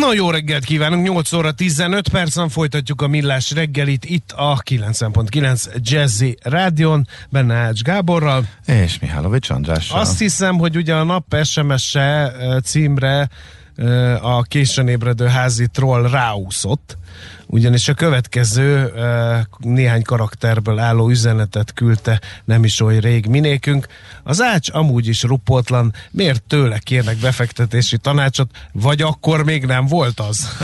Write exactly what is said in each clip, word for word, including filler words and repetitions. Na, jó reggelt kívánunk, nyolc óra tizenöt percen folytatjuk a Millás reggelit itt a kilencven egész kilenc Jazzy Rádion, Benács Gáborral. És Mihálovics Andrással. Azt hiszem, hogy ugye a nap es em es-e címre a későn ébredő házi troll ráúszott, ugyanis a következő néhány karakterből álló üzenetet küldte nem is oly rég minékünk. Az ács amúgy is rupoltlan, miért tőle kérnek befektetési tanácsot, vagy akkor még nem volt az?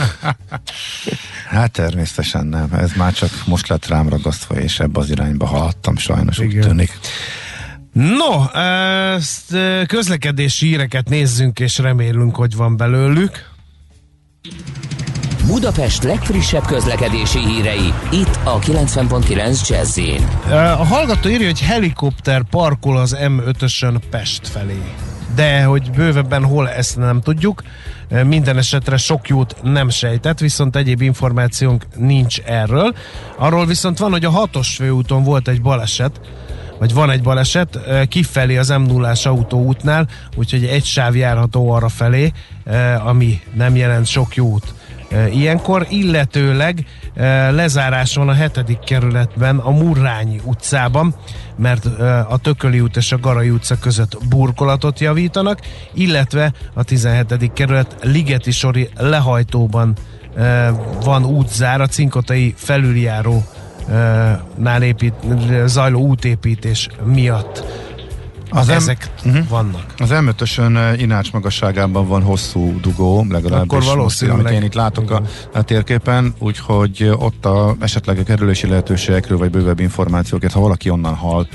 Hát természetesen nem, ez már csak most lett rám ragasztva, és ebbe az irányba haladtam, sajnos. Igen. Úgy tűnik. No, ezt közlekedési híreket nézzünk, és remélünk, hogy van belőlük. Budapest legfrissebb közlekedési hírei, itt a kilencven egész kilenc Jazz-én. A hallgató írja, hogy helikopter parkol az em ötösön Pest felé. De hogy bővebben hol, ezt nem tudjuk. Minden esetre sok jót nem sejtett, viszont egyéb információnk nincs erről. Arról viszont van, hogy a hatos főúton volt egy baleset, vagy van egy baleset, kifelé az em nullás autóútnál, úgyhogy egy sáv járható arra felé, ami nem jelent sok jót ilyenkor, illetőleg lezárás van a hetedik kerületben, a Murrányi utcában, mert a Tököli út és a Garai utca között burkolatot javítanak, illetve a tizenhetedik kerület Ligeti sori lehajtóban van útzár, a Cinkotai felüljáró nál épít, zajló útépítés miatt. Az Ezek M- uh-huh. vannak. Az em ötösön Inács magasságában van hosszú dugó, legalábbis most, amit én itt látok igen. a térképen, úgyhogy ott a esetleg kerülési lehetőségekről, vagy bővebb információkért, ha valaki onnan hall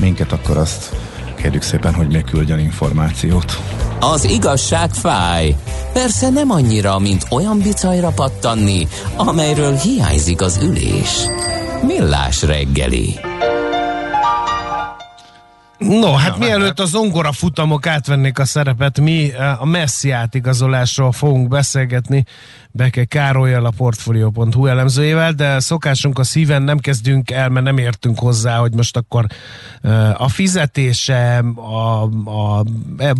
minket, akkor azt kérjük szépen, hogy még küldjen információt. Az igazság fáj. Persze nem annyira, mint olyan bicajra pattanni, amelyről hiányzik az ülés. Millás reggeli. No, hát ja, mielőtt a zongora futamok átvennék a szerepet, mi a Messi átigazolásról fogunk beszélgetni Beke Károllyal, a portfolio pont hu elemzőjével, de szokásunk a szíven nem kezdünk el, mert nem értünk hozzá, hogy most akkor a fizetése, a, a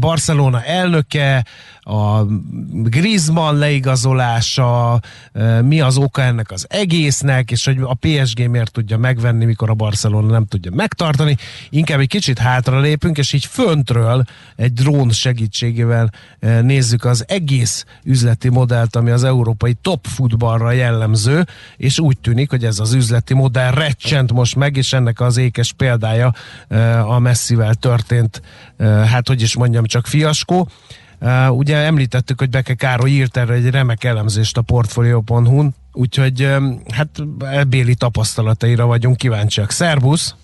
Barcelona elnöke, a Griezmann leigazolása, mi az oka ennek az egésznek, és hogy a pé es gé miért tudja megvenni, mikor a Barcelona nem tudja megtartani. Inkább egy kicsit hátralépünk, és így föntről egy drón segítségével nézzük az egész üzleti modellt, ami az európai top futballra jellemző, és úgy tűnik, hogy ez az üzleti modell recsent most meg, és ennek az ékes példája a Messivel történt, hát hogy is mondjam, csak fiaskó. Uh, ugye említettük, hogy Beke Károly írt erre egy remek elemzést a portfolio pont hu-n, úgyhogy um, hát ebbéli tapasztalataira vagyunk kíváncsiak. Szerbusz!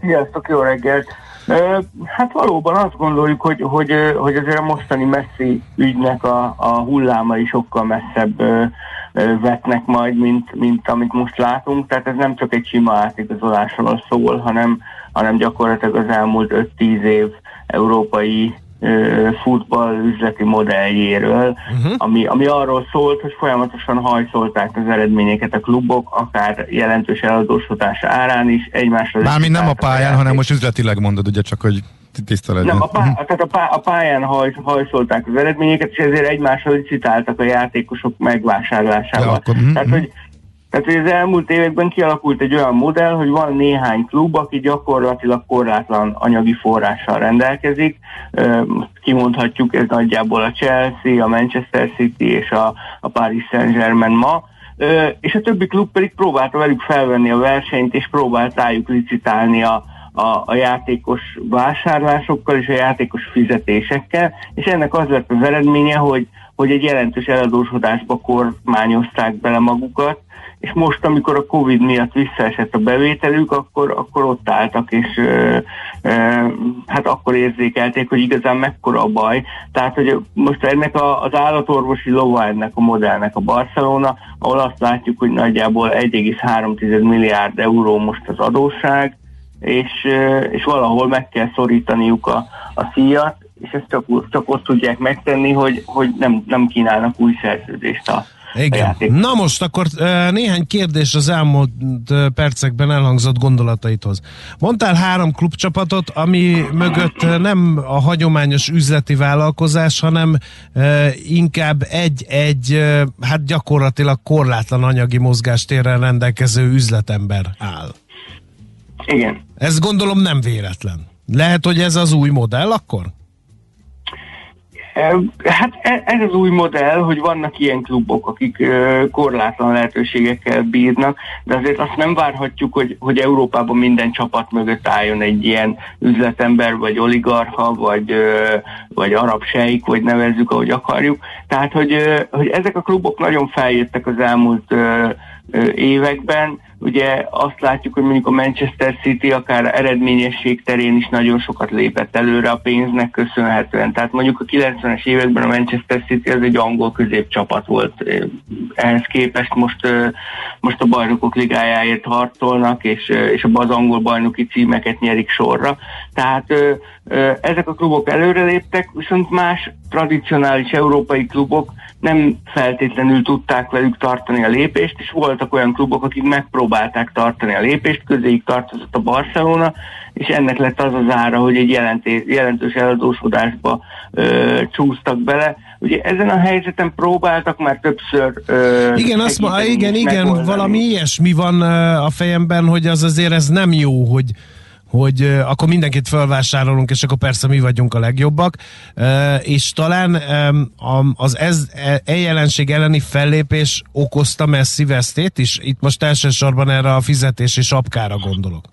Sziasztok, jó reggelt! Uh, hát valóban azt gondoljuk, hogy, hogy, hogy azért a mostani Messi ügynek a, a hullámai sokkal messzebb uh, vetnek majd, mint, mint amit most látunk, tehát ez nem csak egy sima átigazolásról szól, hanem, hanem gyakorlatilag az elmúlt öt-tíz év európai futball üzleti modelljéről, uh-huh. ami, ami arról szólt, hogy folyamatosan hajszolták az eredményeket a klubok, akár jelentős eladósodás árán is, egymásra... Mármint nem a pályán, hanem most üzletileg mondod, ugye, csak hogy tiszta legyen. Nem, a, pá- tehát a, pá- a pályán haj- hajszolták az eredményeket, és ezért egymásra licitáltak a játékosok megvásárlásával. Akkor, uh-huh. Tehát, hogy Tehát az elmúlt években kialakult egy olyan modell, hogy van néhány klub, aki gyakorlatilag korlátlan anyagi forrással rendelkezik. Kimondhatjuk, ez nagyjából a Chelsea, a Manchester City és a, a Paris Saint-Germain ma. És a többi klub pedig próbálta velük felvenni a versenyt, és próbált rájuk licitálni a, a, a játékos vásárlásokkal és a játékos fizetésekkel. És ennek az lett az eredménye, hogy, hogy egy jelentős eladósodásba kormányozták bele magukat, és most, amikor a Covid miatt visszaesett a bevételük, akkor, akkor ott álltak, és ö, ö, hát akkor érzékelték, hogy igazán mekkora a baj. Tehát, hogy most ennek a, az állatorvosi lova ennek a modellnek a Barcelona, ahol azt látjuk, hogy nagyjából egy egész három milliárd euró most az adósság, és, és valahol meg kell szorítaniuk a, a szíjat, és ezt csak, csak ott tudják megtenni, hogy, hogy nem, nem kínálnak új szerződést a Igen. Na most akkor néhány kérdés az elmúlt percekben elhangzott gondolataithoz. Mondtál három klubcsapatot, ami mögött nem a hagyományos üzleti vállalkozás, hanem inkább egy-egy, hát gyakorlatilag korlátlan anyagi mozgástérrel rendelkező üzletember áll. Igen. Ez gondolom nem véletlen. Lehet, hogy ez az új modell akkor? Hát ez az új modell, hogy vannak ilyen klubok, akik korlátlan lehetőségekkel bírnak, de azért azt nem várhatjuk, hogy, hogy Európában minden csapat mögött álljon egy ilyen üzletember, vagy oligarcha, vagy, vagy arab sejk, vagy nevezzük, ahogy akarjuk. Tehát, hogy, hogy ezek a klubok nagyon feljöttek az elmúlt években. Ugye azt látjuk, hogy mondjuk a Manchester City akár eredményesség terén is nagyon sokat lépett előre a pénznek köszönhetően. Tehát mondjuk a kilencvenes években a Manchester City az egy angol középcsapat volt. Ehhez képest most, most a Bajnokok Ligájáért harcolnak, és, és az angol bajnoki címeket nyerik sorra. Tehát ezek a klubok előreléptek, viszont más tradicionális európai klubok nem feltétlenül tudták velük tartani a lépést, és voltak olyan klubok, akik megpróbálták tartani a lépést, közéig tartozott a Barcelona, és ennek lett az az ára, hogy egy jelenté- jelentős eladósodásba ö, csúsztak bele. Ugye ezen a helyzeten próbáltak már többször... Ö, igen, azt ma, igen, igen, megoldani. Valami ilyesmi van a fejemben, hogy az azért ez nem jó, hogy hogy euh, akkor mindenkit felvásárolunk, és akkor persze mi vagyunk a legjobbak, e, és talán e, az ez e jelenség elleni fellépés okozta Messi vesztét is? Itt most elsősorban erre a fizetési sapkára gondolok.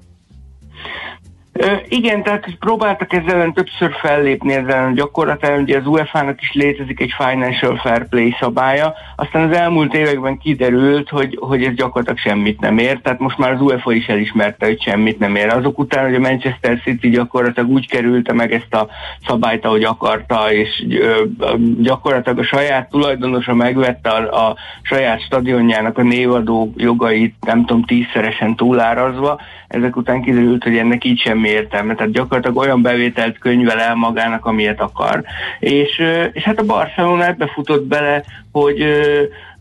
Igen, tehát próbáltak ezzel többször fellépni ezzel a gyakorlatilag, ugye az u e fának is létezik egy financial fair play szabálya, aztán az elmúlt években kiderült, hogy, hogy ez gyakorlatilag semmit nem ér, tehát most már az UEFA is elismerte, hogy semmit nem ér. Azok után, hogy a Manchester City gyakorlatilag úgy kerülte meg ezt a szabályt, ahogy akarta, és gyakorlatilag a saját tulajdonosa megvette a, a saját stadionjának a névadó jogait, nem tudom, tízszeresen túlárazva, ezek után kiderült, hogy ennek így semmi értelme, tehát gyakorlatilag olyan bevételt könyvel el magának, amilyet akar. És, és hát a Barcelona ebbe futott bele, hogy,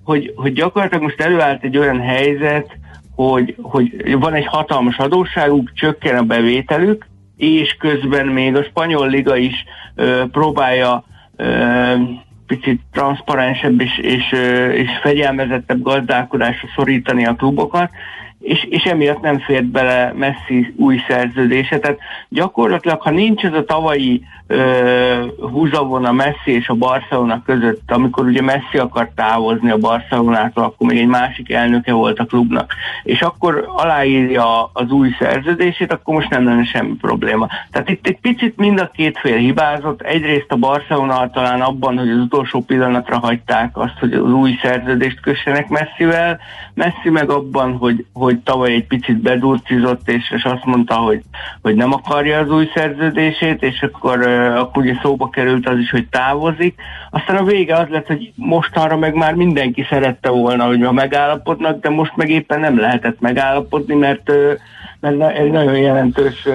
hogy, hogy gyakorlatilag most előállt egy olyan helyzet, hogy, hogy van egy hatalmas adósságuk, csökken a bevételük, és közben még a spanyol liga is ö, próbálja ö, picit transzparensebb és, és, és fegyelmezettebb gazdálkodásra szorítani a klubokat, És, és emiatt nem fért bele Messi új szerződése. Tehát gyakorlatilag, ha nincs ez a tavalyi ö, húzavona Messi és a Barcelona között, amikor ugye Messi akart távozni a Barcelonától, akkor még egy másik elnöke volt a klubnak, és akkor aláírja az új szerződését, akkor most nem lenne semmi probléma. Tehát itt egy picit mind a két fél hibázott. Egyrészt a Barcelona talán abban, hogy az utolsó pillanatra hagyták azt, hogy az új szerződést kössenek Messivel, Messi meg abban, hogy, hogy hogy tavaly egy picit bedurcizott, és, és azt mondta, hogy, hogy nem akarja az új szerződését, és akkor, akkor ugye szóba került az is, hogy távozik. Aztán a vége az lett, hogy mostanra meg már mindenki szerette volna, hogy ma megállapodnak, de most meg éppen nem lehetett megállapodni, mert, mert egy nagyon jelentős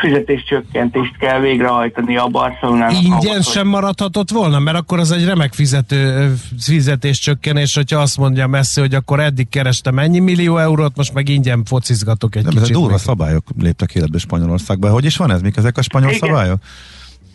fizetéscsökkentést kell végrehajtani a Barcelonának. Ingyen sem maradhatott volna, mert akkor az egy remek fizető, fizetéscsökkenés, hogyha azt mondja Messi, hogy akkor eddig kerestem ennyi millió eurót, most meg ingyen focizgatok egy nem, kicsit. Ez durva szabályok léptek életbe Spanyolországba. Hogy is van ez? Mik ezek a spanyol Igen. szabályok?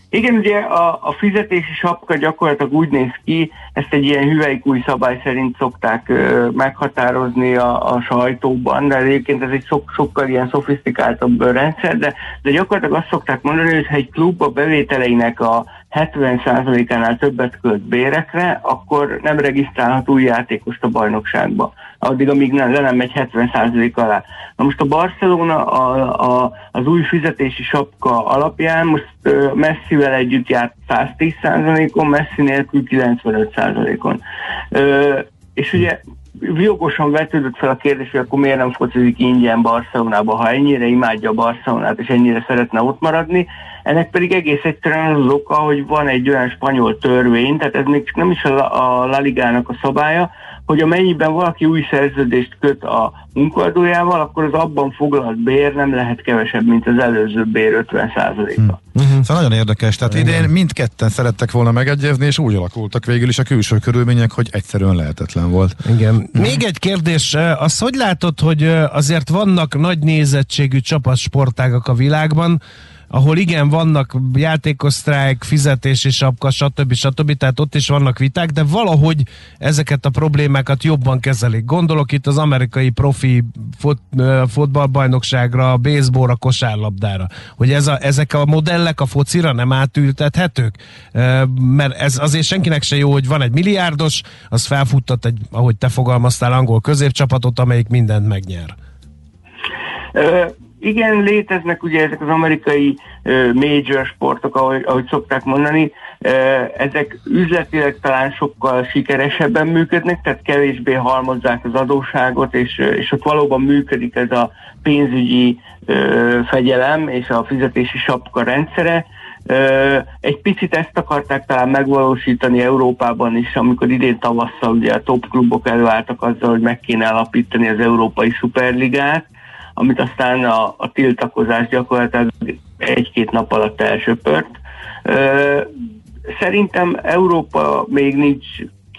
Igen, ugye a, a fizetési sapka gyakorlatilag úgy néz ki, ezt egy ilyen hüvelykúj szabály szerint szokták ö, meghatározni a, a sajtóban, de egyébként ez egy sok, sokkal ilyen szofisztikáltabb rendszer, de, de gyakorlatilag azt szokták mondani, hogy ha egy klub a bevételeinek a hetven százalékánál többet költ bérekre, akkor nem regisztrálhat új játékost a bajnokságba. Addig, amíg nem, le nem megy hetven százalék alá. Na most a Barcelona a, a, az új fizetési sapka alapján most ö, Messivel együtt járt száztíz százalékon, Messi nélkül kilencvenöt százalékon. Ö, és ugye jogosan vetődött fel a kérdés, hogy akkor miért nem focizik ingyen Barcelonába, ha ennyire imádja Barcelonát, és ennyire szeretne ott maradni. Ennek pedig egész egyszerűen az oka, hogy van egy olyan spanyol törvény, tehát ez még nem is a La Ligának a szabálya, hogy amennyiben valaki új szerződést köt a munkaadójával, akkor az abban foglalt bér nem lehet kevesebb, mint az előző bér ötven százaléka. Hmm. Uh-huh. Szóval nagyon érdekes, tehát uh-huh. idén mindketten szerettek volna megegyezni, és úgy alakultak végül is a külső körülmények, hogy egyszerűen lehetetlen volt. Igen. Uh-huh. Még egy kérdés, azt hogy látod, hogy azért vannak nagy nézettségű csapatsportágak a világban, ahol igen, vannak játékosztrájk, fizetési sapka, stb. stb. Tehát ott is vannak viták, de valahogy ezeket a problémákat jobban kezelik. Gondolok itt az amerikai profi fot, fotballbajnokságra, baseballra, kosárlabdára. Hogy ez a, ezek a modellek a focira nem átültethetők? Mert ez azért senkinek se jó, hogy van egy milliárdos, az felfuttat egy, ahogy te fogalmaztál, angol középcsapatot, amelyik mindent megnyer. Igen, léteznek ugye ezek az amerikai uh, major sportok, ahogy, ahogy szokták mondani, uh, ezek üzletileg talán sokkal sikeresebben működnek, tehát kevésbé halmozzák az adósságot, és, és ott valóban működik ez a pénzügyi uh, fegyelem és a fizetési sapka rendszere. Egy picit ezt akarták talán megvalósítani Európában is, amikor idén tavasszal ugye a top klubok előálltak azzal, hogy meg kéne alapítani az Európai Szuperligát, amit aztán a, a tiltakozás gyakorlatilag egy-két nap alatt elsöpört. Szerintem Európa még nincs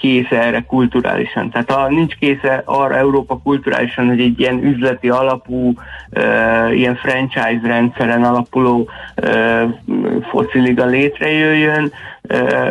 kész erre kulturálisan. Tehát ha nincs kész arra Európa kulturálisan, hogy egy ilyen üzleti alapú, ilyen franchise rendszeren alapuló fociliga létrejöjjön.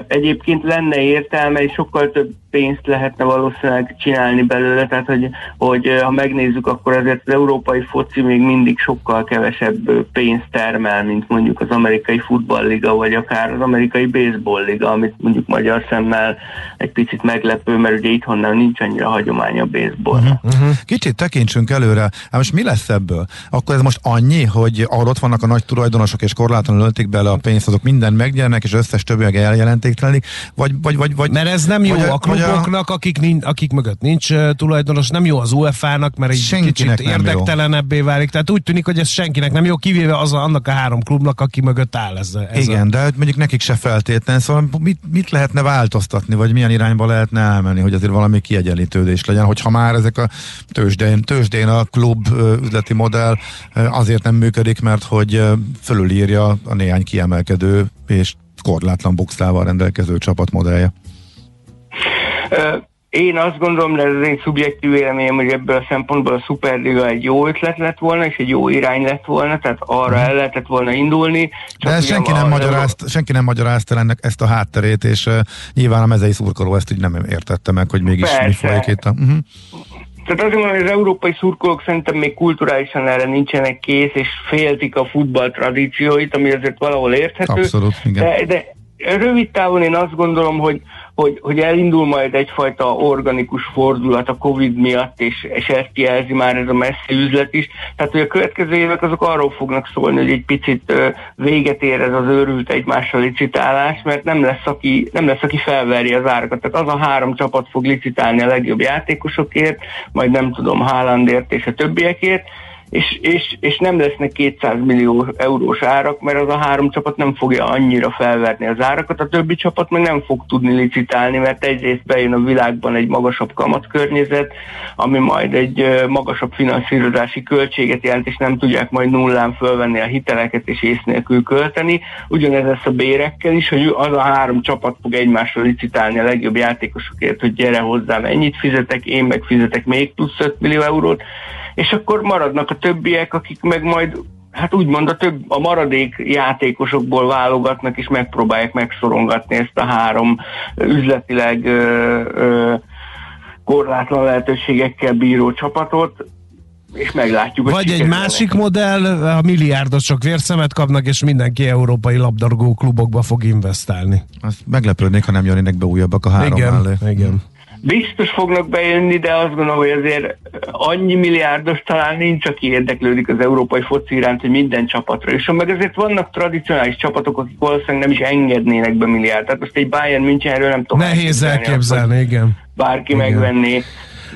Egyébként lenne értelme, és sokkal több pénzt lehetne valószínűleg csinálni belőle, tehát hogy, hogy ha megnézzük, akkor azért az európai foci még mindig sokkal kevesebb pénzt termel, mint mondjuk az amerikai futballliga, vagy akár az amerikai baseballliga, amit mondjuk magyar szemmel egy picit meglepő, mert ugye itthonnal nincs annyira hagyomány a baseballra. Uh-huh. Kicsit tekintsünk előre, hát most mi lesz ebből? Akkor ez most annyi, hogy ahol ott vannak a nagy tulajdonosok, és korlátlanul öltik bele a pénzt, azok mindent megnyernek, és összes többiek eljelentéktelenik, vagy, vagy, vagy, vagy... Mert ez nem jó a kluboknak, akik, nincs, akik mögött nincs tulajdonos, nem jó az u e fának, mert egy kicsit érdektelenebbé válik, tehát úgy tűnik, hogy ez senkinek nem jó, kivéve az, annak a három klubnak, aki mögött áll ez. ez Igen, a... de mondjuk nekik se feltétlen, szóval mit, mit lehetne változtatni, vagy milyen irányba lehetne elmenni, hogy azért valami kiegyenlítődés legyen, hogyha már ezek a tőzsdén, tőzsdén a klub üzleti modell azért nem működik, mert hogy fölülírja a néhány kiemelkedő és korlátlan boxával rendelkező csapatmodellje. Én azt gondolom, de ez az én szubjektív véleményem, hogy ebből a szempontból a Szuperliga egy jó ötlet lett volna, és egy jó irány lett volna, tehát arra el lehetett volna indulni. Csak de senki nem, magyarázt, senki nem magyarázta ennek ezt a hátterét, és uh, nyilván a mezei szurkoló ezt így nem értette meg, hogy mégis persze. Mi folyik itt a... Uh-huh. Tehát azért mondom, hogy az európai szurkolók szerintem még kulturálisan erre nincsenek kész, és féltik a futball tradícióit, ami azért valahol érthető. Abszolút, igen. De, de rövid távon én azt gondolom, hogy, hogy, hogy elindul majd egyfajta organikus fordulat a Covid miatt, és, és ezt jelzi már ez a Messi üzlet is. Tehát, hogy a következő évek azok arról fognak szólni, hogy egy picit véget ér ez az őrült egymással licitálás, mert nem lesz, aki, nem lesz, aki felveri az árakat. Tehát az a három csapat fog licitálni a legjobb játékosokért, majd nem tudom, Haalandért és a többiekért, És, és, és nem lesznek kétszáz millió eurós árak, mert az a három csapat nem fogja annyira felverni az árakat, a többi csapat meg nem fog tudni licitálni, mert egyrészt bejön a világban egy magasabb kamatkörnyezet, ami majd egy magasabb finanszírozási költséget jelent, és nem tudják majd nullán fölvenni a hiteleket és ész nélkül költeni. Ugyanez lesz a bérekkel is, hogy az a három csapat fog egymásra licitálni a legjobb játékosokért, hogy gyere hozzám, ennyit fizetek, én meg fizetek még plusz öt millió eurót, és akkor maradnak a többiek, akik meg majd, hát úgymond a, több, a maradék játékosokból válogatnak, és megpróbálják megszorongatni ezt a három üzletileg ö, ö, korlátlan lehetőségekkel bíró csapatot, és meglátjuk. Vagy egy másik modell, a milliárdosok vérszemet kapnak, és mindenki európai labdarúgó klubokba fog investálni. Azt meglepődnék, ha nem jönnének be újabbak a három igen, állé. Igen. Biztos fognak bejönni, de azt gondolom, hogy azért annyi milliárdos talán nincs, aki érdeklődik az európai foci iránt, hogy minden csapatra jusson. Meg azért vannak tradicionális csapatok, akik valószínűleg nem is engednének be milliárd. Tehát most egy Bayern Münchenről nem tudom. Nehéz elképzelni, elképzelni igen. Bárki igen. megvenné.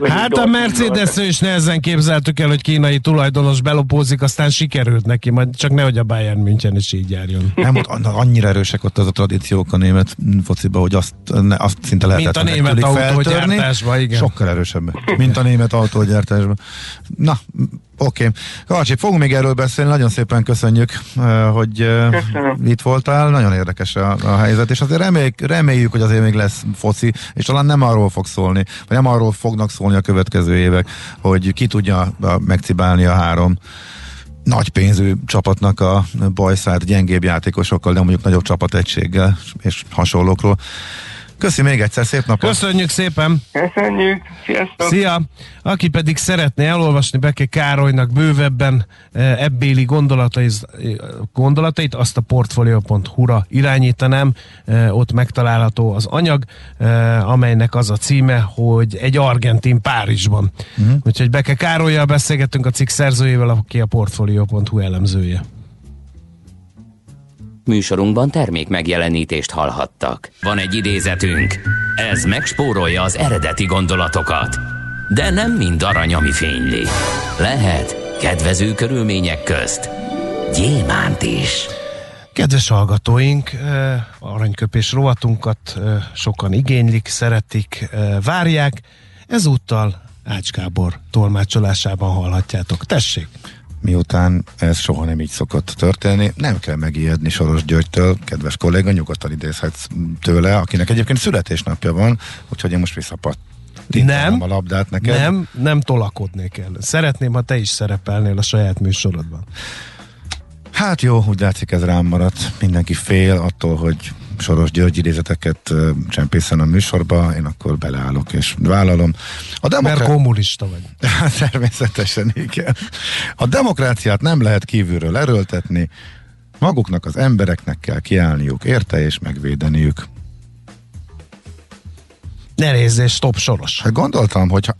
Hát a Mercedesről is nehezen képzeltük el, hogy kínai tulajdonos belopózik, aztán sikerült neki, majd csak nehogy a Bayern München is így járjon. Nem, annyira erősek ott az a tradíciók a német fociba, hogy azt, ne, azt szinte lehetetlen tűnik feltörni. Mint a német autógyártásban, igen. Sokkal erősebb. Mint a német autógyártásban. Na, oké. Okay. Karcsi, fogunk még erről beszélni, nagyon szépen köszönjük, hogy Köszönöm. Itt voltál, nagyon érdekes a, a helyzet, és azért reméljük, reméljük, hogy azért még lesz foci, és talán nem arról fog szólni, vagy nem arról fognak szólni a következő évek, hogy ki tudja megcibálni a három nagy pénzű csapatnak a bajszát gyengébb játékosokkal, de mondjuk nagyobb csapategységgel és hasonlókról. Köszi még egyszer, szép napot! Köszönjük szépen! Köszönjük! Sziasztok! Szia! Aki pedig szeretné elolvasni Beke Károlynak bővebben ebbéli gondolatait, azt a portfolio pont hu-ra irányítanám. Ott megtalálható az anyag, amelynek az a címe, hogy egy argentin Párizsban. Uh-huh. Úgyhogy Beke Károllyal beszélgettünk, a cikk szerzőjével, aki a portfolio pont hu elemzője. Műsorunkban termék megjelenítést hallhattak. Van egy idézetünk. Ez megspórolja az eredeti gondolatokat. De nem mind arany, ami fényli. Lehet kedvező körülmények közt gyémánt is. Kedves hallgatóink, aranyköpés rovatunkat sokan igénylik, szeretik, várják. Ezúttal Ács Gábor tolmácsolásában hallhatjátok. Tessék! Miután ez soha nem így szokott történni, nem kell megijedni Soros Györgytől, kedves kolléga, nyugodtan idézhetsz tőle, akinek egyébként születésnapja van, úgyhogy én most visszapattintanám a labdát neked. Nem, nem tolakodnék el. Szeretném, ha te is szerepelnél a saját műsorodban. Hát jó, úgy látszik, ez rám maradt. Mindenki fél attól, hogy Soros György idézeteket csempészen a műsorba, én akkor beleállok és vállalom. A demokra... Mert kommunista vagy. Természetesen, igen. A demokráciát nem lehet kívülről erőltetni, maguknak, az embereknek kell kiállniuk érte és megvédeniük. Ne nézzél, stop Soros. Hát gondoltam, hogy ha...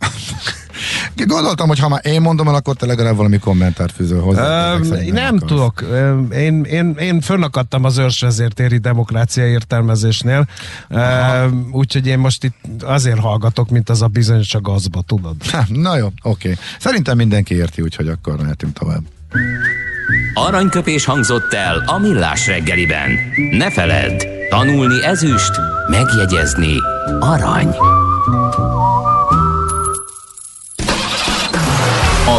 Gondoltam, hogy ha már én mondom el, akkor te legalább valami kommentárt fűzöl hozzá. Ö, nem nem tudok. Én, én, én fönnakadtam az őrsvezértéri demokrácia értelmezésnél, úgyhogy én most itt azért hallgatok, mint az a bizonyos a gazba, tudod. Ha, na jó, oké. Szerintem mindenki érti, úgyhogy akkor mehetünk tovább. Aranyköpés hangzott el a Millás reggeliben. Ne feledd, tanulni ezüst, megjegyezni arany. A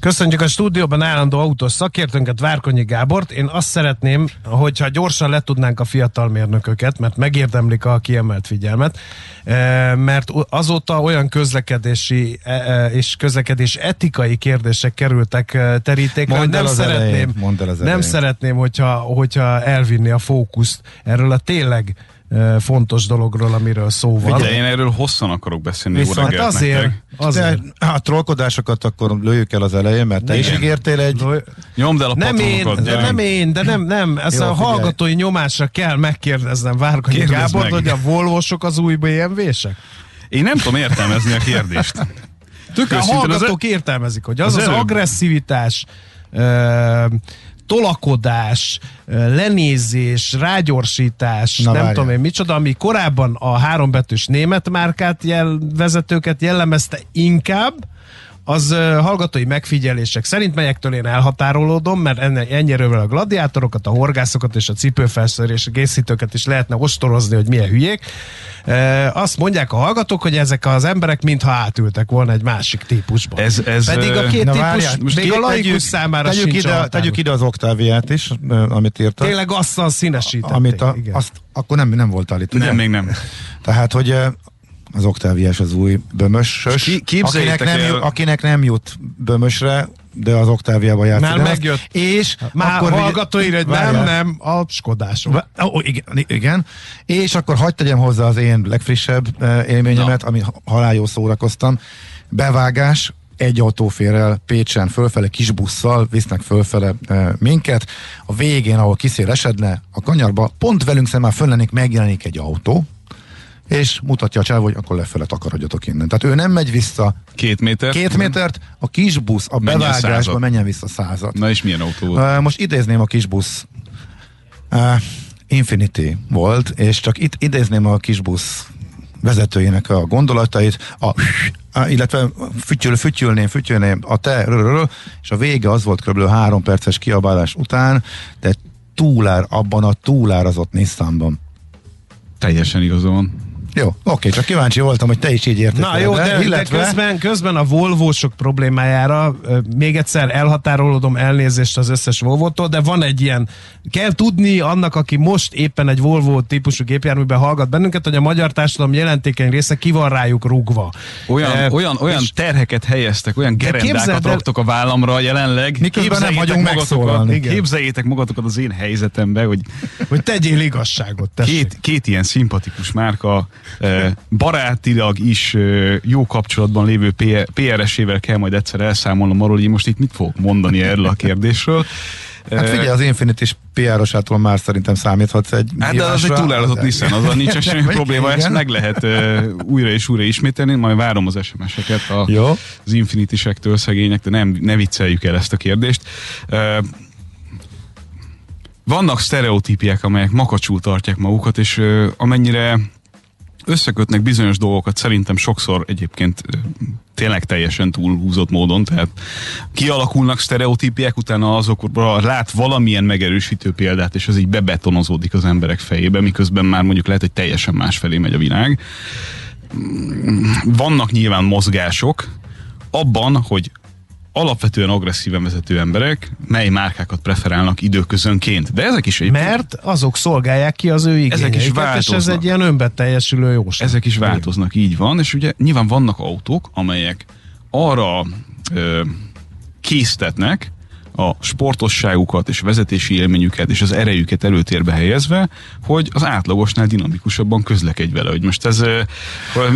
Köszönjük a stúdióban állandó autós szakértőnket, Várkonyi Gábort. Én azt szeretném, hogyha gyorsan letudnánk a fiatal mérnököket, mert megérdemlik a kiemelt figyelmet, mert azóta olyan közlekedési és közlekedés etikai kérdések kerültek terítékre, hogy nem szeretném, elején, nem szeretném, hogyha, hogyha elvinni a fókuszt erről a tényleg fontos dologról, amiről szó van. De én erről hosszan akarok beszélni. Viszont hát azért, azért. De a trollkodásokat akkor lőjük el az elején, mert te igen. is ígértél egy... Nyomd el a nem patronokat. Én, de nem én, de nem, nem. Ezt jó, a hallgatói figyelj. Nyomásra kell megkérdeznem Várkonyi Gábor, hogy a Volvosok az új bé em vések? Én nem tudom értelmezni a kérdést. Tök a hallgatók az értelmezik, hogy az az, az, az agresszivitás... Ö, tolakodás, lenézés, rágyorsítás, na, nem várján. Tudom én micsoda, ami korábban a hárombetűs német márkát jel, vezetőket jellemezte inkább, az uh, hallgatói megfigyelések szerint, melyektől én elhatárolódom, mert enne, ennyire a gladiátorokat, a horgászokat és a cipőfelszerelés készítőket is lehetne ostorozni, hogy milyen hülyék. Uh, azt mondják a hallgatók, hogy ezek az emberek mintha átültek volna egy másik típusban. Ez, ez, Pedig a két típus most még két, a laikus tegyük, számára tegyük sincs ide, tegyük ide az Octaviát is, amit írtak. Tényleg azzal színesítették. Amit a, azt, akkor nem, nem voltál itt, ugye? Nem, még nem. Tehát, hogy... Az Octaviás az új bömösös, ki, akinek, nem jut, akinek nem jut bömösre, de az Octaviában játszik. Már megjött. És már akkor hallgatóira, hogy nem, nem, a Skodások. Oh, igen, igen. És akkor hagyd tegyem hozzá az én legfrissebb élményemet, no. ami halál jól szórakoztam. Bevágás, egy autóférrel Pécsen fölfele, kis busszal visznek fölfele e, minket. A végén, ahol kiszélesedne a kanyarba, pont velünk szemben már fönlenék, megjelenik egy autó, és mutatja a csávó, hogy akkor lefele takarodjatok innen. Tehát ő nem megy vissza két métert, két métert a kis busz a bevágásba menjen vissza százat. Na és milyen autó volt? E, most idézném a kis busz. E, Infinity volt, és csak itt idézném a kis busz vezetőjének a gondolatait, a, illetve fütyül, fütyülném, fütyülném, a te, és a vége az volt kb. három perces kiabálás után, de túlár, abban a túlárazott Nissanban. Teljesen igaz van. Jó, oké, csak kíváncsi voltam, hogy te is így érted. Na jó, de, illetve... de közben, közben a Volvósok problémájára még egyszer elhatárolódom, elnézést az összes Volvótól, de van egy ilyen, kell tudni annak, aki most éppen egy Volvo típusú gépjárműben hallgat bennünket, hogy a magyar társadalom jelentékeny része ki van rájuk rúgva. Olyan, e, olyan, olyan terheket helyeztek, olyan gerendákat raktok a vállamra jelenleg. Miközben nem vagyunk megszólalni. Képzeljétek magatokat az én helyzetembe, hogy, hogy tegyél igazságot. Két, két ilyen szimpatikus márka barátilag is jó kapcsolatban lévő pé er es-ével kell majd egyszer elszámolnom arról, hogy most itt mit fogok mondani erről a kérdésről. Hát figyelj, az Infinity-s pé er-osától már szerintem számíthatsz egy hát hívásra. De az egy túlárazott Nissan, azzal nincs semmi probléma, igen. Ezt meg lehet uh, újra és újra ismételni, majd várom az es em es-eket a, az Infinity-sektől, szegények, de nem, ne vicceljük el ezt a kérdést. Uh, vannak sztereotípiák, amelyek makacsul tartják magukat, és uh, amennyire összekötnek bizonyos dolgokat, szerintem sokszor egyébként tényleg teljesen túlhúzott módon, tehát kialakulnak sztereotípiák, utána azokra lát valamilyen megerősítő példát, és az így bebetonozódik az emberek fejébe, miközben már mondjuk lehet, hogy teljesen másfelé megy a világ. Vannak nyilván mozgások abban, hogy alapvetően agresszíven vezető emberek mely márkákat preferálnak időközönként. De ezek is egy... Mert azok szolgálják ki az ő igényeiket, és ez egy ilyen önbeteljesülő jóság. Ezek is változnak, így van, és ugye nyilván vannak autók, amelyek arra ö, késztetnek a sportosságukat és vezetési élményüket és az erejüket előtérbe helyezve, hogy az átlagosnál dinamikusabban közlekedj vele. Hogy most ez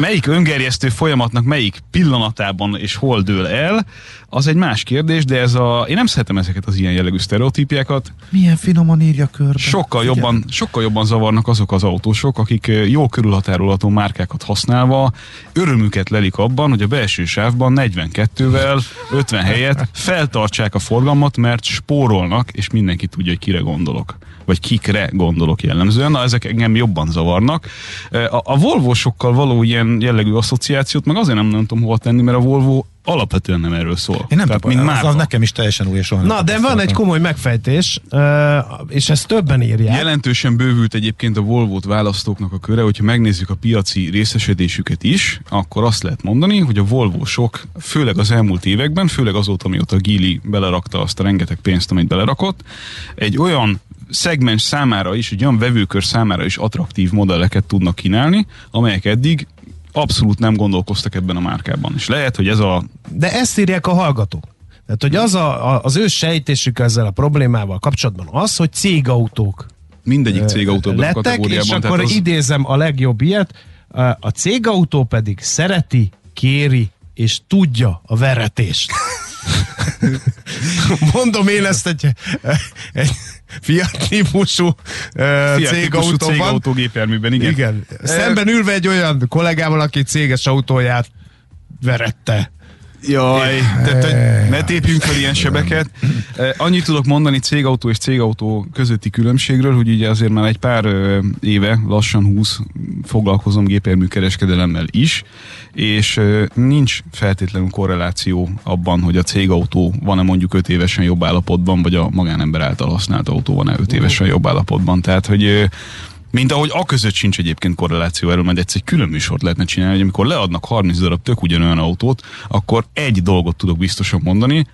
melyik öngerjesztő folyamatnak melyik pillanatában és hol dől el, az egy más kérdés, de ez a, én nem szeretem ezeket az ilyen jellegű sztereotípiákat. Milyen finoman írja körbe. Sokkal jobban, sokkal jobban zavarnak azok az autósok, akik jó körülhatárolható márkákat használva örömüket lelik abban, hogy a belső sávban negyvenkettővel ötven helyett feltartsák a forgalmat, mert spórolnak, és mindenki tudja, hogy kire gondolok. Vagy kikre gondolok jellemzően. Na, ezek engem jobban zavarnak. A, a Volvo-sokkal való ilyen jellegű asszociációt meg azért nem, nem tudom hova tenni, mert a Volvo alapvetően nem erről szól. Én nem tudom, az, az nekem is teljesen új és olyan. Na, de van egy komoly megfejtés, és ezt többen írják. Jelentősen bővült egyébként a Volvót választóknak a köre, hogyha megnézzük a piaci részesedésüket is, akkor azt lehet mondani, hogy a Volvósok, főleg az elmúlt években, főleg azóta, mióta a Geely belerakta azt a rengeteg pénzt, amit belerakott, egy olyan szegmens számára is, egy olyan vevőkör számára is attraktív modelleket tudnak kínálni, amelyek eddig abszolút nem gondolkoztak ebben a márkában. És lehet, hogy ez a... De ezt írják a hallgatók. Tehát, hogy az, a, a, az ő sejtésük ezzel a problémával kapcsolatban az, hogy cégautók mindegyik cégautó lettek, és akkor az... idézem a legjobb ilyet, a cégautó pedig szereti, kéri és tudja a veretést. Mondom én ezt egy, egy Fiat típusú uh, cégautóban. Cégautó igen. igen. Szemben ülve egy olyan kollégával, aki céges autóját verette. Jaj, tehát, hogy ne tépjünk fel ilyen sebeket. Annyit tudok mondani cégautó és cégautó közötti különbségről, hogy ugye azért már egy pár éve, lassan húsz foglalkozom gépjárműkereskedelemmel is, és nincs feltétlenül korreláció abban, hogy a cégautó van-e mondjuk öt évesen jobb állapotban, vagy a magánember által használt autó van-e öt évesen jobb állapotban. Tehát, hogy mint ahogy a között sincs egyébként korreláció, erről majd egyszer egy külön műsort lehetne csinálni, hogy amikor leadnak harminc darab tök ugyanolyan autót, akkor egy dolgot tudok biztosan mondani,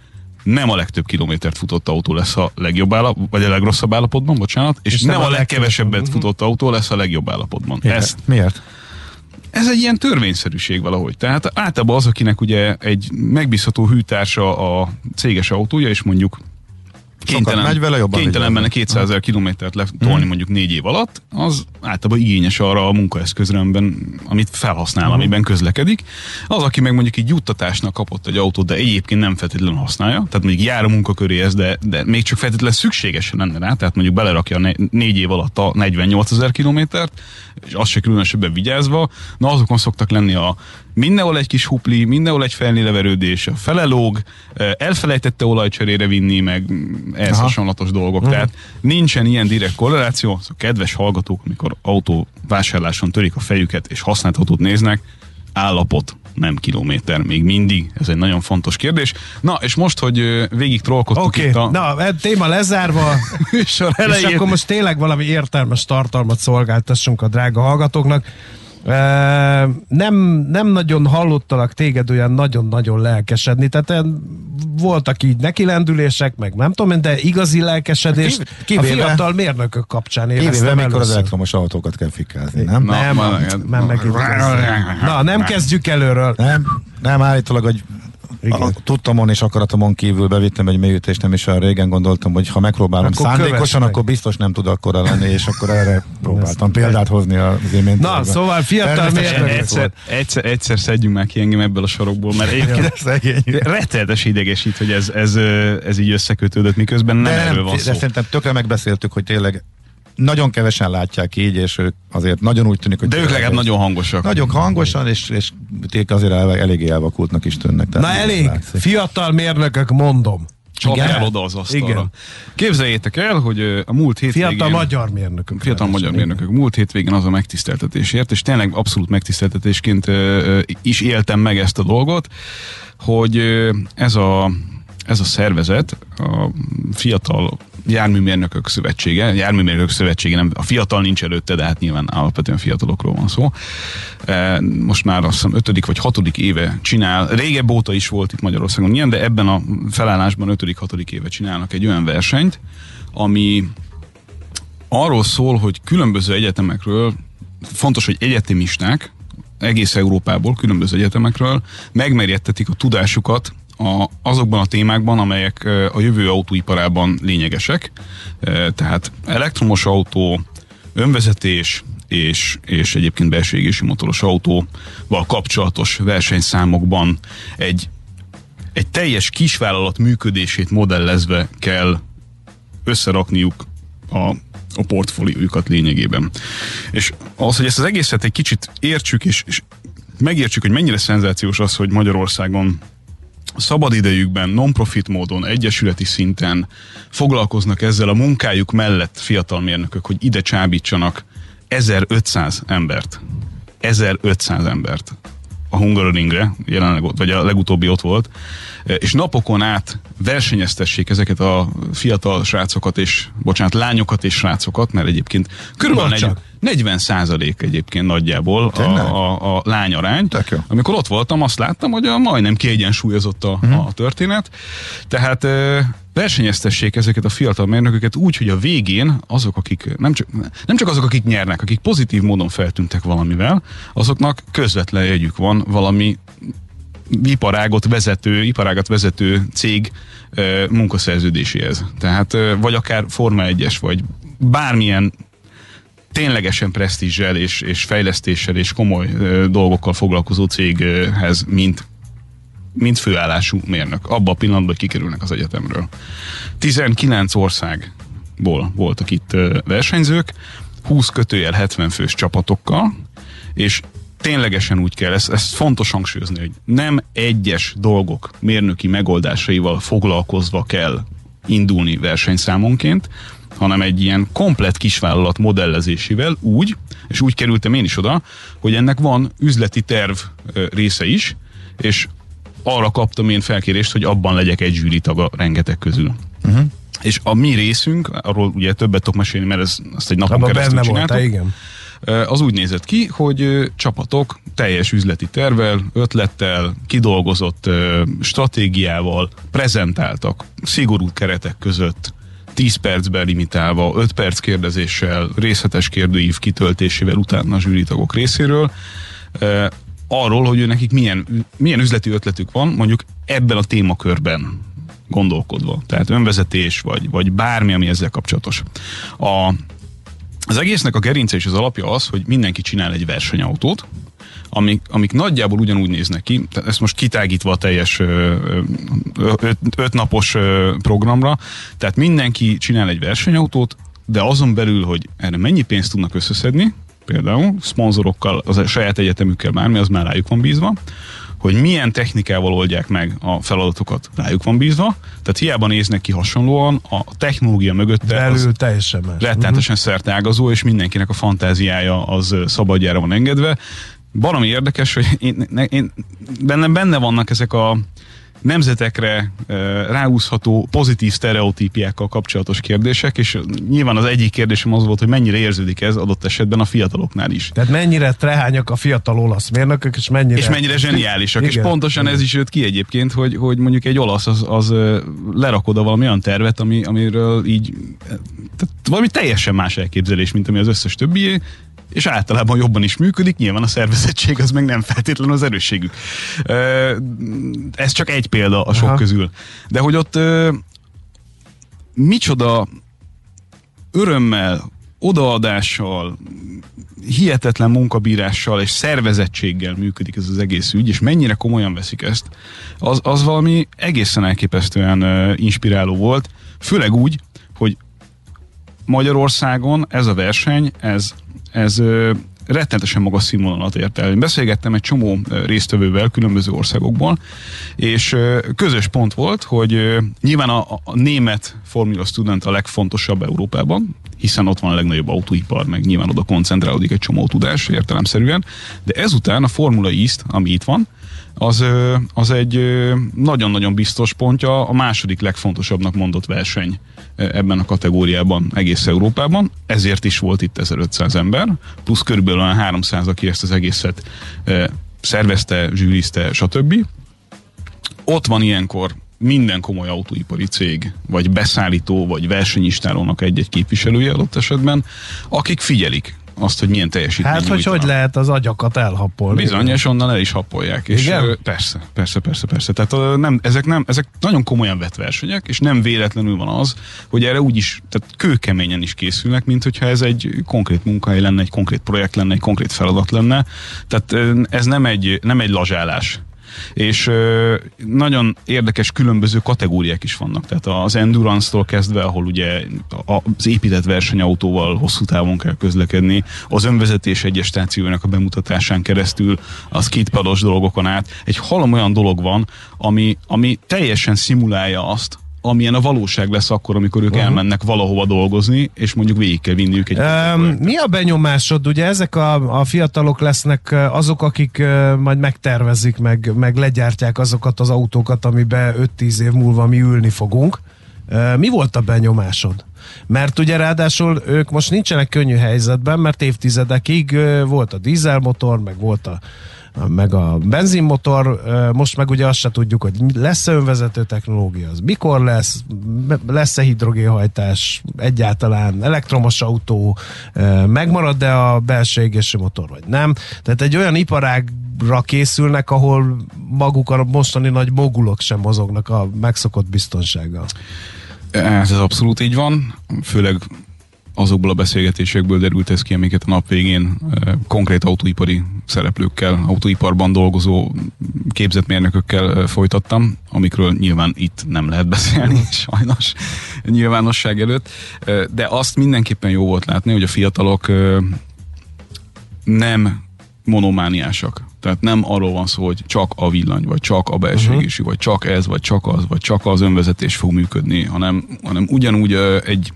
nem a legtöbb kilométert futott autó lesz a legjobb állapotban, vagy a legrosszabb állapotban, bocsánat, és, és nem a legkevesebbet futott autó lesz a legjobb állapotban. Miért? Ezt, Miért? Ez egy ilyen törvényszerűség valahogy. Tehát általában az, akinek ugye egy megbízható hűtársa a céges autója, és mondjuk kénytelen, megy vele, kénytelen benne kétszázezer kilométert letolni hmm. mondjuk négy év alatt, az általában igényes arra a munkaeszközrendben, amit felhasznál, hmm. amiben közlekedik. Az, aki meg mondjuk így juttatásnak kapott egy autót, de egyébként nem feltétlenül használja, tehát mondjuk jár a munkaköréhez, de, de még csak feltétlenül szükségesen lenne rá, tehát mondjuk belerakja négy év alatt a negyvennyolcezer kilométert, és azt se különösebben vigyázva, na azokon szoktak lenni a mindenhol egy kis hupli, mindenhol egy felnéleverődés, a felelóg, elfelejtette olajcserére vinni, meg ehhez hasonlatos dolgok. Aha. Tehát nincsen ilyen direkt korreláció. Szóval kedves hallgatók, amikor autóvásárláson törik a fejüket, és használt autót néznek, állapot, nem kilométer, még mindig. Ez egy nagyon fontos kérdés. Na, és most, hogy végig trollkodtuk okay. itt a... Oké, na, téma lezárva, műsor elején. És akkor most tényleg valami értelmes tartalmat szolgáltassunk a drága hallgatóknak. Nem, nem nagyon hallottalak téged olyan nagyon-nagyon lelkesedni, tehát voltak így nekilendülések, meg nem tudom, de igazi lelkesedést kivéve, a fiatal mérnökök kapcsán éreztem először. Mikor az elektromos autókat kell fikkázni, nem? Na, nem, ma, nem megint. Na, nem kezdjük előről. Nem, nem állítólag, hogy a, tudtamon és akaratomon kívül bevittem egy mélyütést, nem is olyan régen gondoltam, hogy ha megpróbálom akkor szándékosan, meg. Akkor biztos nem tud akkora lenni, és akkor erre próbáltam példát hozni az imént. Na, elbe. Szóval fiatal mérnök. Egyszer, egyszer, egyszer szedjünk már ki engem ebből a sorokból, mert egyébként rettenetes idegesít, hogy ez, ez, ez így összekötődött, miközben nem de erről van de szó. De szerintem tökre megbeszéltük, hogy tényleg nagyon kevesen látják így, és ők azért nagyon úgy tűnik, hogy... De ők legalább nagyon hangosak. Nagyon hangosan, és, és azért elég, eléggé elvakultnak is tűnnek. Na elég, látszik. Fiatal mérnökök, mondom. Csapjál oda az asztalra. Igen. Képzeljétek el, hogy a múlt hétvégén... Fiatal magyar mérnökök. Fiatal magyar mérnökök. Múlt hétvégén az a megtiszteltetésért, és tényleg abszolút megtiszteltetésként is éltem meg ezt a dolgot, hogy ez a, ez a szervezet, a fiatal... Járműmérnökök szövetsége, járműmérnökök szövetsége, nem, a fiatal nincs előtte, de hát nyilván alapvetően fiatalokról van szó. Most már azt hiszem ötödik vagy hatodik éve csinál, régebb óta is volt itt Magyarországon ilyen, de ebben a felállásban ötödik hatodik éve csinálnak egy olyan versenyt, ami arról szól, hogy különböző egyetemekről, fontos, hogy egyetemisták, egész Európából, különböző egyetemekről megmerjedtetik a tudásukat A, azokban a témákban, amelyek a jövő autóiparában lényegesek. Tehát elektromos autó, önvezetés és, és egyébként belső égésű motoros autóval kapcsolatos versenyszámokban egy, egy teljes kisvállalat működését modellezve kell összerakniuk a a portfóliójukat lényegében. És az, hogy ezt az egészet egy kicsit értsük és, és megértsük, hogy mennyire szenzációs az, hogy Magyarországon szabadidejükben, non-profit módon, egyesületi szinten foglalkoznak ezzel a munkájuk mellett fiatal mérnökök, hogy ide csábítsanak ezerötszáz embert. ezerötszáz embert a Hungaroringre, jelenleg ott, vagy a legutóbbi ott volt, és napokon át versenyeztessék ezeket a fiatal srácokat és, bocsánat, lányokat és srácokat, mert egyébként körülbelül negyven százalék egyébként nagyjából a, a, a lányarány. Amikor ott voltam, azt láttam, hogy a majdnem kiegyensúlyozott a, uh-huh. a történet. Tehát versenyeztessék ezeket a fiatal mérnököket úgy, hogy a végén azok, akik nem csak, nem csak azok, akik nyernek, akik pozitív módon feltűntek valamivel, azoknak közvetlen jegyük van valami iparágot vezető, iparágat vezető cég munkaszerződéséhez. Tehát vagy akár Forma egyes, vagy bármilyen ténylegesen presztízsel és, és fejlesztéssel és komoly ö, dolgokkal foglalkozó céghez, mint, mint főállású mérnök. Abban a pillanatban, hogy kikerülnek az egyetemről. tizenkilenc országból voltak itt ö, versenyzők, húsz kötőjel hetven fős csapatokkal, és ténylegesen úgy kell, ezt, ezt fontos hangsúlyozni, hogy nem egyes dolgok mérnöki megoldásaival foglalkozva kell indulni versenyszámonként, hanem egy ilyen komplett kisvállalat modellezésével úgy, és úgy kerültem én is oda, hogy ennek van üzleti terv része is, és arra kaptam én felkérést, hogy abban legyek egy zsűritaga rengeteg közül. Uh-huh. És a mi részünk, arról ugye többet tudok mesélni, mert ez, ezt egy napon abba keresztül csináltuk, voltál, igen. Az úgy nézett ki, hogy csapatok teljes üzleti tervvel, ötlettel, kidolgozott stratégiával prezentáltak szigorú keretek között, tíz percben limitálva, öt perc kérdezéssel, részletes kérdőív kitöltésével utána a zsűritagok részéről, e, arról, hogy nekik milyen, milyen üzleti ötletük van, mondjuk ebben a témakörben. gondolkodva. Tehát önvezetés, vagy, vagy bármi, ami ezzel kapcsolatos. A, az egésznek a gerince és az alapja az, hogy mindenki csinál egy versenyautót, Amik, amik nagyjából ugyanúgy néznek ki, ezt most kitágítva a teljes ötnapos programra, tehát mindenki csinál egy versenyautót, de azon belül, hogy erre mennyi pénzt tudnak összeszedni, például szponzorokkal, az saját egyetemükkel bármi, az már rájuk van bízva, hogy milyen technikával oldják meg a feladatokat, rájuk van bízva, tehát hiába néznek ki hasonlóan, a technológia mögötte az teljesen más. Rettenetesen szerteágazó, és mindenkinek a fantáziája az szabadjára van engedve. Valami érdekes, hogy én, én, bennem benne vannak ezek a nemzetekre e, ráhúzható pozitív sztereotípiákkal kapcsolatos kérdések, és nyilván az egyik kérdésem az volt, hogy mennyire érződik ez adott esetben a fiataloknál is. Tehát mennyire trehányak a fiatal olasz mérnökök, és mennyire... És mennyire zseniálisak, igen, és pontosan igen. Ez is jött ki egyébként, hogy, hogy mondjuk egy olasz az, az lerak oda valami olyan tervet, ami, amiről így... Tehát valami teljesen más elképzelés, mint ami az összes többié, és általában jobban is működik, nyilván a szervezettség az meg nem feltétlenül az erősségük. Ez csak egy példa a sok Aha. közül. De hogy ott micsoda örömmel, odaadással, hihetetlen munkabírással és szervezettséggel működik ez az egész ügy, és mennyire komolyan veszik ezt, az, az valami egészen elképesztően inspiráló volt, főleg úgy, hogy Magyarországon ez a verseny, ez ez ö, rettenetesen magas színvonalat ért el. Én beszélgettem egy csomó résztvevővel különböző országokból, és ö, közös pont volt, hogy ö, nyilván a, a német Formula Student a legfontosabb Európában, hiszen ott van a legnagyobb autóipar, meg nyilván oda koncentrálódik egy csomó tudás értelemszerűen, de ezután a Formula East, ami itt van, az, az egy nagyon-nagyon biztos pontja, a második legfontosabbnak mondott verseny ebben a kategóriában egész Európában, ezért is volt itt ezerötszáz ember, plusz körülbelül olyan háromszáz, aki ezt az egészet szervezte, zsűrizte, stb. Ott van ilyenkor minden komoly autóipari cég, vagy beszállító, vagy versenyistálónak egy-egy képviselője adott esetben, akik figyelik azt, hogy milyen teljesítmény. Hát, hogy hogy lehet az agyakat elhappolni. Bizony, és onnan el is happolják. És igen? Persze, persze, persze, persze. Tehát nem, ezek, nem, ezek nagyon komolyan vett versenyek, és nem véletlenül van az, hogy erre úgyis, tehát kőkeményen is készülnek, mint hogyha ez egy konkrét munkahely lenne, egy konkrét projekt lenne, egy konkrét feladat lenne. Tehát ez nem egy, nem egy lazsálás. És nagyon érdekes különböző kategóriák is vannak, tehát az endurance-tól kezdve, ahol ugye az épített versenyautóval hosszú távon kell közlekedni, az önvezetés egyes stációjának a bemutatásán keresztül, az kétpados dolgokon át, egy halom olyan dolog van, ami, ami teljesen szimulálja azt, amilyen a valóság lesz akkor, amikor ők uh-huh. elmennek valahova dolgozni, és mondjuk végig kell vinniük egy... Um, mi a benyomásod? Ugye ezek a, a fiatalok lesznek azok, akik uh, majd megtervezik, meg, meg legyártják azokat az autókat, amiben öt-tíz év múlva mi ülni fogunk. Uh, mi volt a benyomásod? Mert ugye ráadásul ők most nincsenek könnyű helyzetben, mert évtizedekig uh, volt a dízelmotor, meg volt a meg a benzinmotor, most meg ugye azt se tudjuk, hogy lesz-e önvezető technológia, az mikor lesz, lesz-e hidrogénhajtás, egyáltalán elektromos autó, megmarad-e a belső égésű motor, vagy nem. Tehát egy olyan iparágra készülnek, ahol maguk a mostani nagy mogulok sem mozognak a megszokott biztonsággal. Ez abszolút így van, főleg azokból a beszélgetésekből derült ez ki, amiket a nap végén eh, konkrét autóipari szereplőkkel, autóiparban dolgozó képzett mérnökökkel eh, folytattam, amikről nyilván itt nem lehet beszélni, sajnos nyilvánosság előtt, eh, de azt mindenképpen jó volt látni, hogy a fiatalok eh, nem monomániásak. Tehát nem arról van szó, hogy csak a villany, vagy csak a belső égésű, uh-huh. vagy csak ez, vagy csak az, vagy csak az önvezetés fog működni, hanem, hanem ugyanúgy eh, egy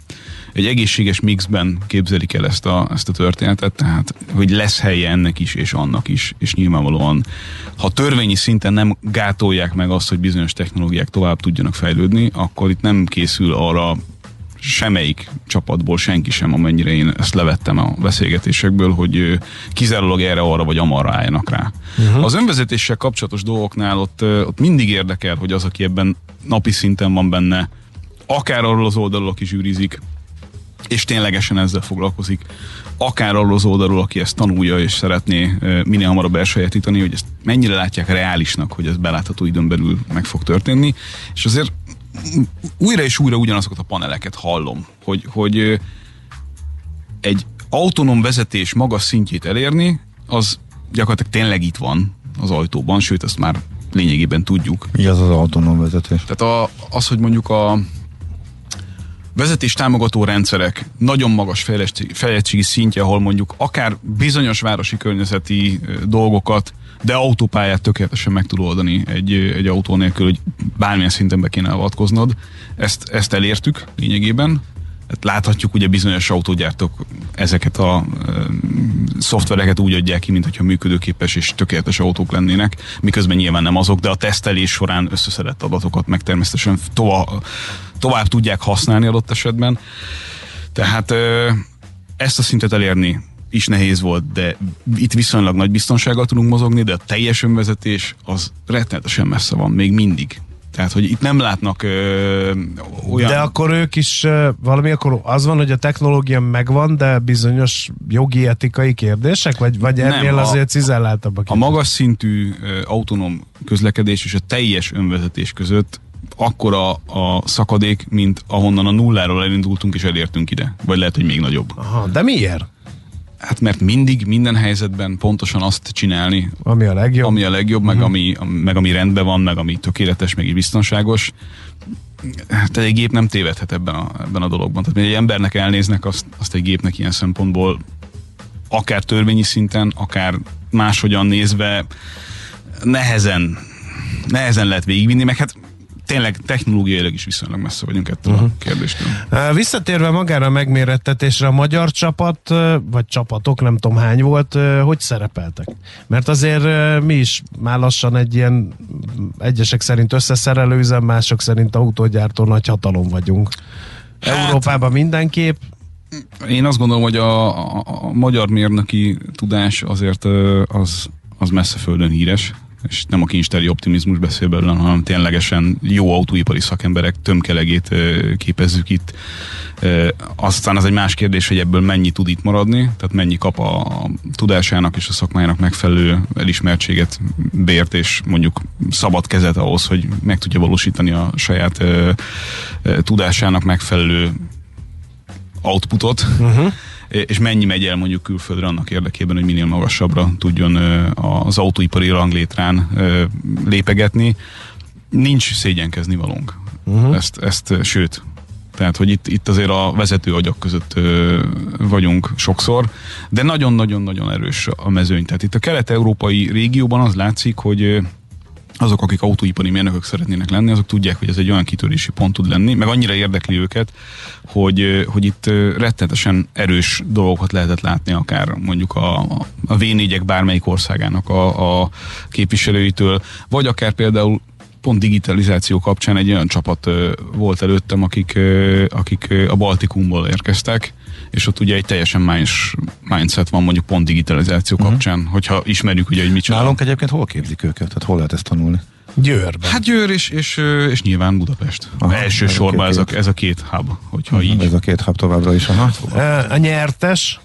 Egy egészséges mixben képzelik el ezt a, ezt a történetet, tehát hogy lesz helye ennek is, és annak is, és nyilvánvalóan, ha törvényi szinten nem gátolják meg azt, hogy bizonyos technológiák tovább tudjanak fejlődni, akkor itt nem készül arra semmelyik csapatból senki sem, amennyire én ezt levettem a beszélgetésekből, hogy kizárólag erre, arra vagy amarra álljanak rá. Uh-huh. Az önvezetéssel kapcsolatos dolgoknál ott, ott mindig érdekel, hogy az, aki ebben napi szinten van benne, akár arról az oldalról, aki zsűrizik, és ténylegesen ezzel foglalkozik, akár arról az oldalról, aki ezt tanulja és szeretné minél hamarabb elsajátítani, hogy ezt mennyire látják reálisnak, hogy ez belátható időn belül meg fog történni, és azért újra és újra ugyanazokat a paneleket hallom, hogy, hogy egy autonóm vezetés magas szintjét elérni, az gyakorlatilag tényleg itt van az ajtóban, sőt, ezt már lényegében tudjuk. Mi az az autonóm vezetés? Tehát a, az, hogy mondjuk a vezetés támogató rendszerek nagyon magas fejlettségi szintje, ahol mondjuk akár bizonyos városi környezeti dolgokat, de autópályát tökéletesen meg tud oldani egy, egy autó nélkül, hogy bármilyen szinten be kéne avatkoznod. Ezt, ezt elértük lényegében. Láthatjuk, ugye bizonyos autógyártók ezeket a e, szoftvereket úgy adják ki, mintha működőképes és tökéletes autók lennének, miközben nyilván nem azok, de a tesztelés során összeszedett adatokat meg természetesen tovább, tovább tudják használni adott esetben. Tehát e, ezt a szintet elérni is nehéz volt, de itt viszonylag nagy biztonsággal tudunk mozogni, de a teljes önvezetés az rettenetesen messze van, még mindig. Tehát, hogy itt nem látnak ö, olyan... De akkor ők is ö, valami, akkor az van, hogy a technológia megvan, de bizonyos jogi, etikai kérdések? Vagy, vagy ennél nem, azért cizelláltabb a kérdés? A magas szintű ö, autonóm közlekedés és a teljes önvezetés között akkora a szakadék, mint ahonnan a nulláról elindultunk és elértünk ide. Vagy lehet, hogy még nagyobb. Aha, de miért? Hát mert mindig, minden helyzetben pontosan azt csinálni, ami a legjobb, ami a legjobb uh-huh. meg, ami, meg ami rendben van, meg ami tökéletes, meg így biztonságos. Hát egy gép nem tévedhet ebben a, ebben a dologban. Tehát egy embernek elnéznek, azt, azt egy gépnek ilyen szempontból akár törvényi szinten, akár máshogyan nézve nehezen, nehezen lehet végigvinni, meg hát tényleg technológiailag is viszonylag messze vagyunk ettől uh-huh. a kérdéstől. Visszatérve magára a megmérettetésre, a magyar csapat, vagy csapatok, nem tudom hány volt, hogy szerepeltek? Mert azért mi is már lassan egy ilyen egyesek szerint összeszerelő üzem, mások szerint autógyártó nagy hatalom vagyunk. Hát, Európában mindenképp. Én azt gondolom, hogy a, a, a magyar mérnöki tudás azért az, az messze földön híres, és nem a kincstári optimizmus beszél belőle, hanem ténylegesen jó autóipari szakemberek tömkelegét képezzük itt. Aztán az egy más kérdés, hogy ebből mennyi tud itt maradni, tehát mennyi kap a tudásának és a szakmájának megfelelő elismertséget, bért és mondjuk szabad kezet ahhoz, hogy meg tudja valósítani a saját tudásának megfelelő outputot. Uh-huh. És mennyi megy el mondjuk külföldre annak érdekében, hogy minél magasabbra tudjon az autóipari ranglétrán lépegetni. Nincs szégyenkezni valónk. Uh-huh. Ezt, ezt, sőt, tehát, hogy itt, itt azért a vezető agyak között vagyunk sokszor, de nagyon-nagyon-nagyon erős a mezőny. Tehát itt a kelet-európai régióban az látszik, hogy azok, akik autóipari mérnökök szeretnének lenni, azok tudják, hogy ez egy olyan kitörési pont tud lenni, meg annyira érdekli őket, hogy, hogy itt rettenetesen erős dolgokat lehetett látni, akár mondjuk a, a vé négyek bármelyik országának a, a képviselőitől, vagy akár például pont digitalizáció kapcsán egy olyan csapat volt előttem, akik, akik a Baltikumból érkeztek, és ott ugye egy teljesen más mindset van mondjuk pont digitalizáció kapcsán, uh-huh. hogyha ismerjük ugye, hogy mit csinálunk. Nálunk egyébként hol képzik őket? Tehát hol lehet ezt tanulni? Győrben. Hát Győr és, és, és nyilván Budapest. Aha, elsősorban ez a, ez a két hub, hogyha uh-huh, így. Ez a két hub továbbra is. Aha. A nyertes?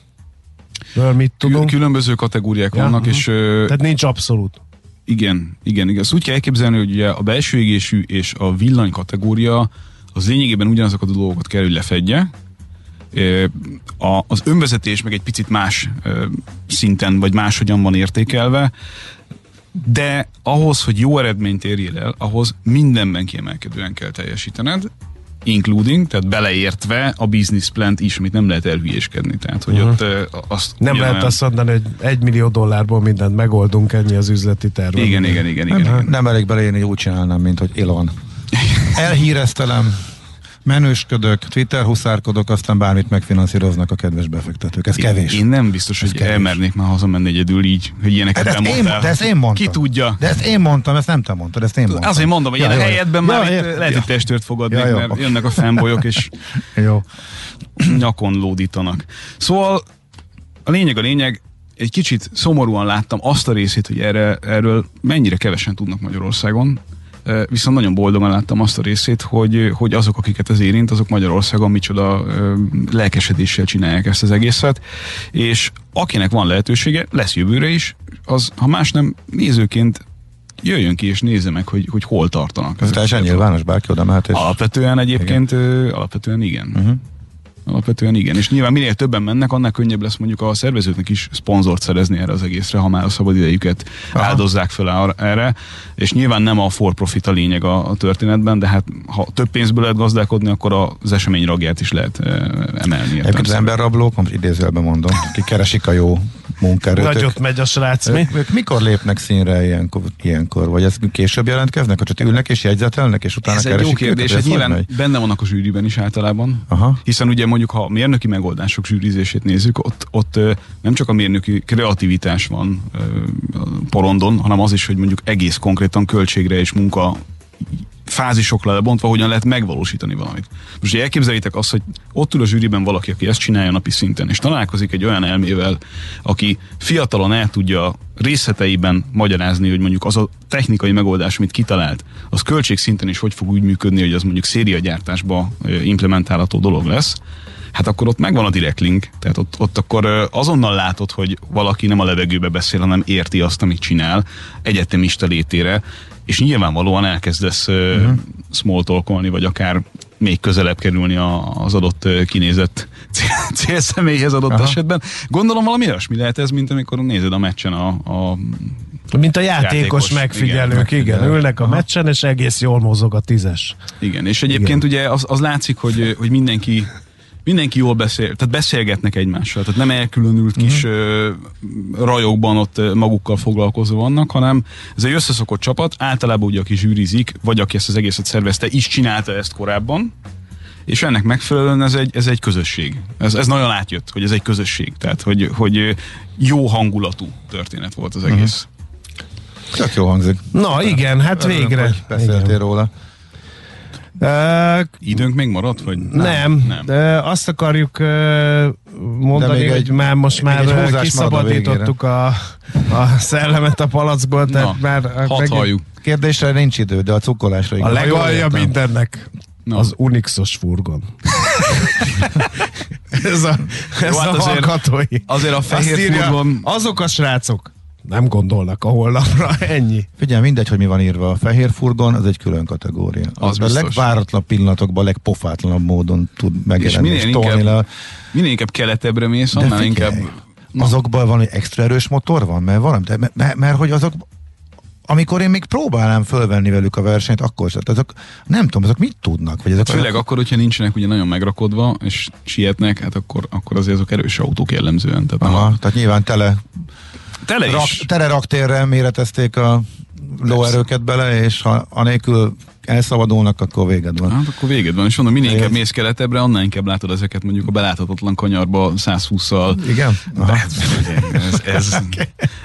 Mit tudunk? Különböző kategóriák ja, vannak, uh-huh. és... Tehát nincs abszolút. Igen, igen, igen. Ezt úgy kell elképzelni, hogy ugye a belső égésű és a villany kategória az lényegében ugyanazokat a dolgokat kell, hogy lefedje. A, az önvezetés meg egy picit más ö, szinten, vagy máshogyan van értékelve, de ahhoz, hogy jó eredményt érjél el, ahhoz mindenben kiemelkedően kell teljesítened, including, tehát beleértve a business plant is, amit nem lehet elhülyéskedni. Tehát, hogy uh-huh. ott ö, azt nem ugyanolyan... lehet azt mondani, hogy egy millió dollárból mindent megoldunk, ennyi az üzleti terv. Igen, igen, igen. Nem, igen, nem igen. elég beleérni, úgy csinálnám, mint hogy Elon. Elhíresztelem, menősködök, Twitter huszárkodok, aztán bármit megfinanszíroznak a kedves befektetők. Ez kevés. Én, én nem biztos, ez hogy kevés. Elmernék már hazamenni egyedül így, hogy ilyeneket nem mondtál. De ezt én mondtam. Ki tudja. De ezt én mondtam, ezt nem te mondtad, ezt én mondtam. Azt én mondom, hogy ja, én a helyedben ja, már ja, itt, lehet, hogy ja. testőrt fogadni, ja, mert okay. jönnek a fanboyok, és jó. nyakon lódítanak. Szóval a lényeg a lényeg, egy kicsit szomorúan láttam azt a részét, hogy erre, erről mennyire kevesen tudnak Magyarországon. Viszont nagyon boldogan láttam azt a részét, hogy, hogy azok, akiket ez érint, azok Magyarországon micsoda lelkesedéssel csinálják ezt az egészet, és akinek van lehetősége, lesz jövőre is, az, ha más nem, nézőként jöjjön ki és nézze meg, hogy, hogy hol tartanak. Ez teljesen nyilvános, bárki oda mehet. És... Alapvetően egyébként, igen. alapvetően igen. Uh-huh. Alapvetően igen, és nyilván minél többen mennek, annál könnyebb lesz mondjuk a szervezőknek is szponzort szerezni erre az egészre, ha már a szabad idejüket Aha. áldozzák fel erre, és nyilván nem a for profit a lényeg a, a történetben, de hát ha több pénzből lehet gazdálkodni, akkor az esemény ragját is lehet e, emelni. Egyébként az emberrablók, most idézőjelben mondom, ki keresik a jó munkaerőt. Nagyot megy a srác, mi? Ők, ők mikor lépnek színre ilyenkor, ilyenkor? Vagy ez később jelentkeznek, hogy csak ülnek és jegyzetelnek, és utána ez keresik? Ez egy jó kérdés, őket, nyilván vagy? Benne vannak a zsűriben is általában, Aha. hiszen ugye mondjuk, ha a mérnöki megoldások zsűrizését nézzük, ott, ott nem csak a mérnöki kreativitás van porondon, hanem az is, hogy mondjuk egész konkrétan költségre és munka fázisokra lebontva, hogyan lehet megvalósítani valamit. Most ugye elképzelitek azt, hogy ott ül a zsűriben valaki, aki ezt csinálja napi szinten, és találkozik egy olyan elmével, aki fiatalon el tudja részleteiben magyarázni, hogy mondjuk az a technikai megoldás, amit kitalált, az költségszinten is hogy fog úgy működni, hogy az mondjuk szériagyártásba implementálható dolog lesz, hát akkor ott megvan a direct link, tehát ott, ott akkor azonnal látod, hogy valaki nem a levegőbe beszél, hanem érti azt, amit csinál, egyetemista létére, és nyilvánvalóan elkezdesz uh-huh. small talkolni, vagy akár még közelebb kerülni az adott kinézett célszemélyhez adott Aha. esetben. Gondolom valami olyasmi lehet ez, mint amikor nézed a meccsen a... a mint a játékos, játékos megfigyelők, igen, igen, ülnek a Aha. meccsen, és egész jól mozog a tízes. Igen, és egyébként igen. ugye az, az látszik, hogy, hogy mindenki... Mindenki jól beszél, tehát beszélgetnek egymással, tehát nem elkülönült uh-huh. kis ö, rajokban ott magukkal foglalkozó vannak, hanem ez egy összeszokott csapat, általában ugye aki zsűrizik, vagy aki ezt az egészet szervezte, is csinálta ezt korábban, és ennek megfelelően ez egy, ez egy közösség. Ez, ez nagyon átjött, hogy ez egy közösség, tehát hogy, hogy jó hangulatú történet volt az egész. Uh-huh. Csak jó hangzik. Na igen, hát Örülünk, végre. Hogy beszéltél igen. róla. Uh, Időnk még maradt? Vagy? Nem, nem. Uh, azt akarjuk uh, mondani, hogy egy, már most már kiszabadítottuk a, a szellemet a palackból, tehát Na, már meg... kérdésre nincs idő, de a cukkolásra igen. A legalja mindennek no. az Unixos furgon. ez a, ez Jó, hát a azért, hallgatói. Azért a fehér írja, furgon... Azok a srácok nem gondolnak a holnapra, ennyi. Figyelj, mindegy, hogy mi van írva. A fehér furgon, az egy külön kategória. Az, az a legváratlan pillanatokban, legpofátlanabb módon tud megjelenni. És minél, és inkább, minél inkább keletebbre mész, annál figyelj, inkább... No. Azokban van egy extra erős motor van, mert valami, de, mert, mert, mert hogy azok... Amikor én még próbálnám fölvenni velük a versenyt, akkor sem. Azok, nem tudom, azok mit tudnak? Vagy ezek hát főleg azok... akkor, hogyha nincsenek ugye nagyon megrakodva, és sietnek, hát akkor, akkor azért azok erős autók jellemzően. Tehát, Aha, a... tehát nyilván tele... Tele Rak, Teleraktérre méretezték a lóerőket bele, és ha anélkül elszabadulnak, akkor véged van. Hát akkor véged van, és mondom, minél inkább mész keletebbre, annál inkább látod ezeket mondjuk a beláthatatlan kanyarba száz hússzal. Igen? De, ez, ez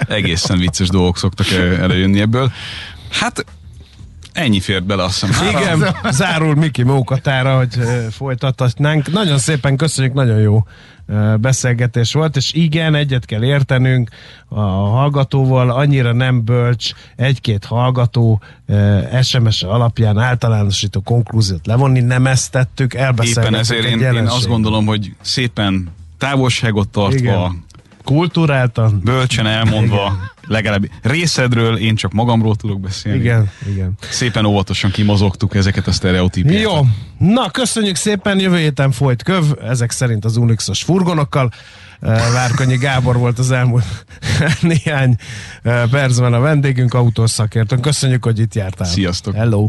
egészen vicces dolgok szoktak előjönni ebből. Hát ennyi fért bele, azt hiszem. Igen, zárul Miki mókatára, hogy folytathatnánk. Nagyon szépen köszönjük, nagyon jó beszélgetés volt, és igen, egyet kell értenünk a hallgatóval, annyira nem bölcs egy-két hallgató es em es alapján általánosító konklúziót levonni, nem ezt tettük, elbeszélgetünk. Éppen ezért én, én azt gondolom, hogy szépen távolságot tartva, igen. kulturáltan, bölcsen elmondva, igen. legalább részedről, én csak magamról tudok beszélni. Igen, igen. Szépen óvatosan kimozogtuk ezeket a sztereotípiát. Jó, na köszönjük szépen, jövő héten folyt köv, ezek szerint az Unixos furgonokkal. Várkonyi Gábor volt az elmúlt néhány percben a vendégünk, autószakértőnk. Köszönjük, hogy itt jártál. Sziasztok. Hello.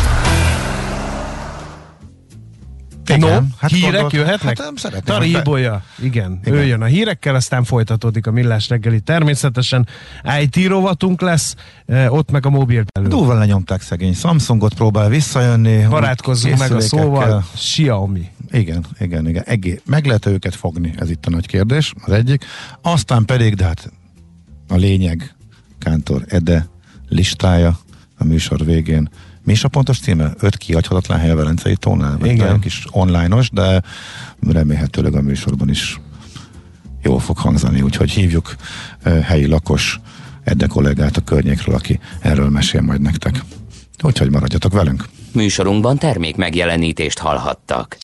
No, hát hírek gondolt, jöhetnek? Hát nem szeretném. Tari Ibolya, igen, igen, ő jön a hírekkel, aztán folytatódik a Millás reggeli. Természetesen i té rovatunk lesz, ott meg a mobil belül. Dúlva lenyomták szegény Samsungot, próbál visszajönni. Barátkozzunk meg a szóval. Xiaomi. Igen, igen, igen. Egé- meg lehet őket fogni, ez itt a nagy kérdés, az egyik. Aztán pedig, de hát a lényeg, Kántor Ede listája a műsor végén. Mi is a pontos címe? Öt kihagyhatatlan hely a Velencei tónál. Igen. Egy kis online-os, de remélhetőleg a műsorban is jól fog hangzani, úgyhogy hívjuk helyi lakos Ede kollégát a környékről, aki erről mesél majd nektek. Úgyhogy maradjatok velünk. Műsorunkban termék megjelenítést hallhattak.